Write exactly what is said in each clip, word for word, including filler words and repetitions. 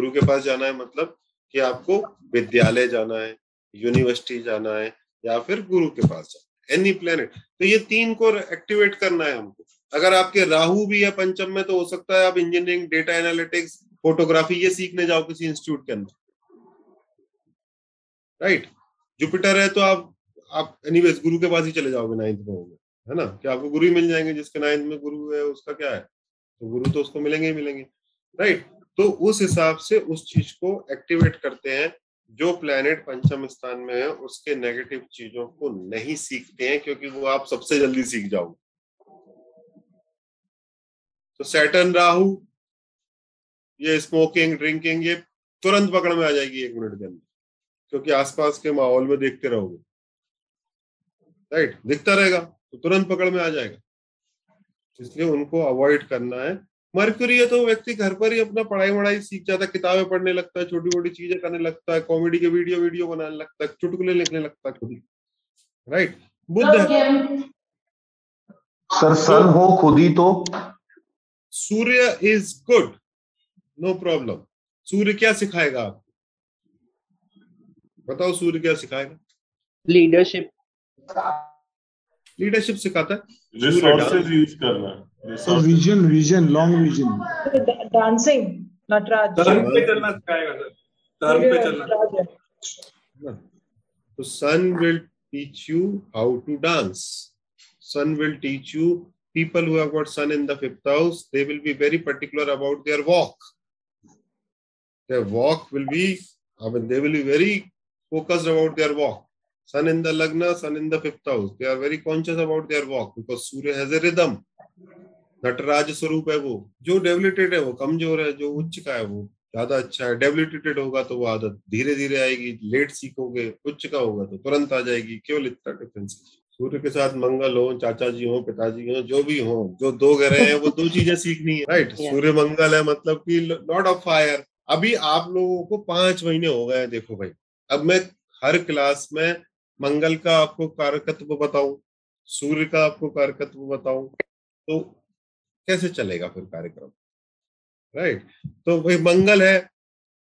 गुरु के पास जाना है मतलब कि आपको विद्यालय जाना है, यूनिवर्सिटी जाना है, या फिर गुरु के पास जाना है, एनी प्लेनेट। तो ये तीन को एक्टिवेट करना है हमको। अगर आपके राहु भी है पंचम में तो हो सकता है आप इंजीनियरिंग, डेटा एनालिटिक्स, फोटोग्राफी ये सीखने जाओ किसी इंस्टीट्यूट के अंदर, राइट। जुपिटर है तो आप आप एनीवेज गुरु के पास ही चले जाओगे नाइन्थ में, है ना, कि आपको गुरु ही मिल जाएंगे। जिसके नाइन्थ में गुरु है उसका क्या है, तो गुरु तो उसको मिलेंगे ही मिलेंगे, राइट। तो उस हिसाब से उस चीज को एक्टिवेट करते हैं। जो प्लेनेट पंचम स्थान में है उसके नेगेटिव चीजों को नहीं सीखते हैं क्योंकि वो आप सबसे जल्दी सीख जाओगे। तो सैटर्न राहु, ये स्मोकिंग, ड्रिंकिंग, ये तुरंत पकड़ में आ जाएगी एक मिनट के अंदर, क्योंकि आसपास के माहौल में देखते रहोगे, राइट, दिखता रहेगा तो तुरंत पकड़ में आ जाएगा, इसलिए उनको अवॉइड करना है। मर्क्यूरी है तो व्यक्ति घर पर ही अपना पढ़ाई वढ़ाई सीख जाता है, किताबें पढ़ने लगता है, छोटी मोटी चीजें करने लगता है, कॉमेडी के वीडियो वीडियो बनाने लगता है, चुटकुले लिखने लगता है खुद ही, राइट। बुध है सर, सन हो खुद ही, तो Surya is good, no problem. Surya क्या सिखाएगा आपको, बताओ सूर्य क्या सिखाएगा? लीडरशिप, लीडरशिप सिखाता है, रिसोर्सेज यूज करना, vision vision long vision, dancing, Nataraj, turn पे चलना सिखाएगा सर, टर्न पे चलना। तो sun will teach you how to dance, sun will teach you, people who have got sun in the fifth house, they will be very particular about their walk, their walk will be, I mean, they will be very focused about their walk. Sun in the lagna, sun in the fifth house, they are very conscious about their walk because surya has a rhythm. Nataraj स्वरूप है वो, जो डेवलेटेड है वो कमजोर है, जो उच्च का है वो ज्यादा अच्छा है। डेवलेटेड होगा तो वो आदत धीरे धीरे आएगी, लेट सीखोगे, उच्च का होगा तो तुरंत आ जाएगी। केवल इतना डिफरेंस। सूर्य के साथ मंगल हो, चाचा जी हो, पिताजी हो, जो भी हो, जो दो ग्रह हैं वो दो चीजें सीखनी है, राइट। सूर्य मंगल है मतलब कि लॉट ऑफ फायर। अभी आप लोगों को पांच महीने हो गए हैं, देखो भाई, अब मैं हर क्लास में मंगल का आपको कारकत्व बताऊं, सूर्य का आपको कारकत्व बताऊं, तो कैसे चलेगा फिर कार्यक्रम, राइट। तो भाई मंगल है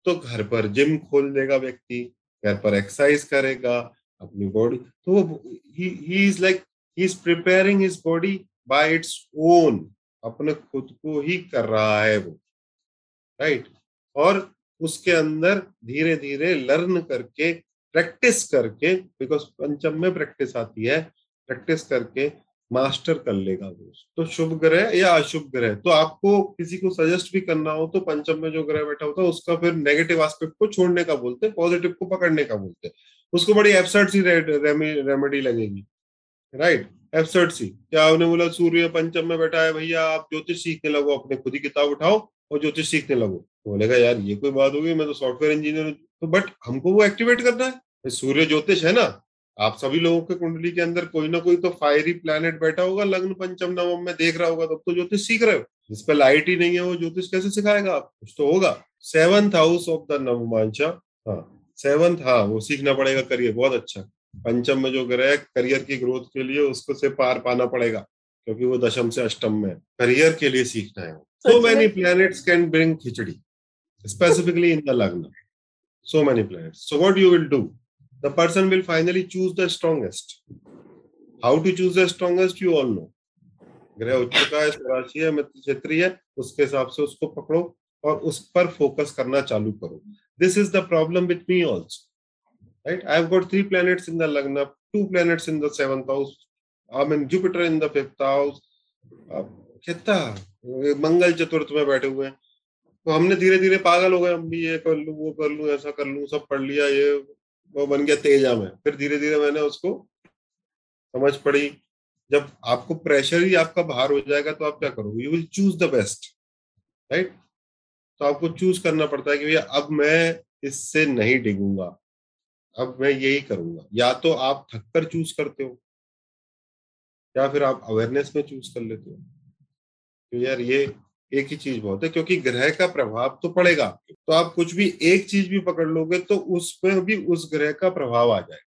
तो घर पर जिम खोल देगा व्यक्ति, घर पर एक्सरसाइज करेगा अपनी बॉडी, तो he he is like he is preparing his body by its own, अपने खुद को ही कर रहा है वो, राइट। और उसके अंदर धीरे धीरे लर्न करके, प्रैक्टिस करके, बिकॉज पंचम में प्रैक्टिस आती है, प्रैक्टिस करके मास्टर कर लेगा वो। तो शुभ ग्रह या अशुभ ग्रह, तो आपको किसी को सजेस्ट भी करना हो तो पंचम में जो ग्रह बैठा होता है उसका फिर नेगेटिव एस्पेक्ट को छोड़ने का बोलते हैं, पॉजिटिव को पकड़ने का बोलते हैं। उसको बड़ी एब्सर्ड सी रेमेडी लगेगी, राइट, एब्सर्ड सी। क्या आपने बोला सूर्य पंचम में बैठा है, भैया आप ज्योतिष सीखने लगो, अपने खुद ही किताब उठाओ और ज्योतिष सीखने लगो, तो बोलेगा यार ये कोई बात होगी, मैं तो सॉफ्टवेयर इंजीनियर हूँ। तो बट हमको वो एक्टिवेट करना है, सूर्य ज्योतिष है ना। आप सभी लोगों के कुंडली के अंदर कोई ना कोई तो फायरी प्लैनेट बैठा होगा, लग्न पंचम नवम में देख रहा होगा, तब तो ज्योतिष सीख रहे हो। जिस पर लाइट ही नहीं है वो ज्योतिष कैसे सिखाएगा आप, कुछ तो होगा। Seventh house of the Navamsha, हाँ सेवंथ, हाँ वो सीखना पड़ेगा, करियर, बहुत अच्छा। पंचम में जो ग्रह करियर की ग्रोथ के लिए उसको से पार पाना पड़ेगा क्योंकि वो दशम से अष्टम में, करियर के लिए सीखना है। So many planets can bring khichdi, specifically in the lagna, so many planets. So what you will do, the person will finally choose the strongest. How to choose the strongest you all know. ग्रह उच्च का है, स्वराशि है, मित्र क्षेत्रीय है, उसके हिसाब से उसको पकड़ो और उस पर फोकस करना चालू करो। This is the problem with me also, right? I have got three planets in the lagna, two planets in the seventh house. I mean Jupiter in the fifth house. कितना मंगल चतुर्थ में बैठे हुए हैं, तो हमने धीरे धीरे पागल हो गए, हम भी ये कर लूं, वो कर लूं, ऐसा कर लूं, सब पढ़ लिया, ये वो बन गया तेजा में। फिर धीरे धीरे मैंने उसको समझ पड़ी। जब आपको प्रेशर ही आपका बाहर हो जाएगा तो आप क्या करोगे, you will choose the best, right. तो आपको चूज करना पड़ता है कि भैया अब मैं इससे नहीं डिगूंगा, अब मैं यही करूंगा। या तो आप थक कर चूज करते हो या फिर आप अवेयरनेस में चूज कर लेते हो, तो यार ये एक ही चीज बहुत है, क्योंकि ग्रह का प्रभाव तो पड़ेगा। तो आप कुछ भी एक चीज भी पकड़ लोगे तो उसमें भी उस ग्रह का प्रभाव आ जाएगा।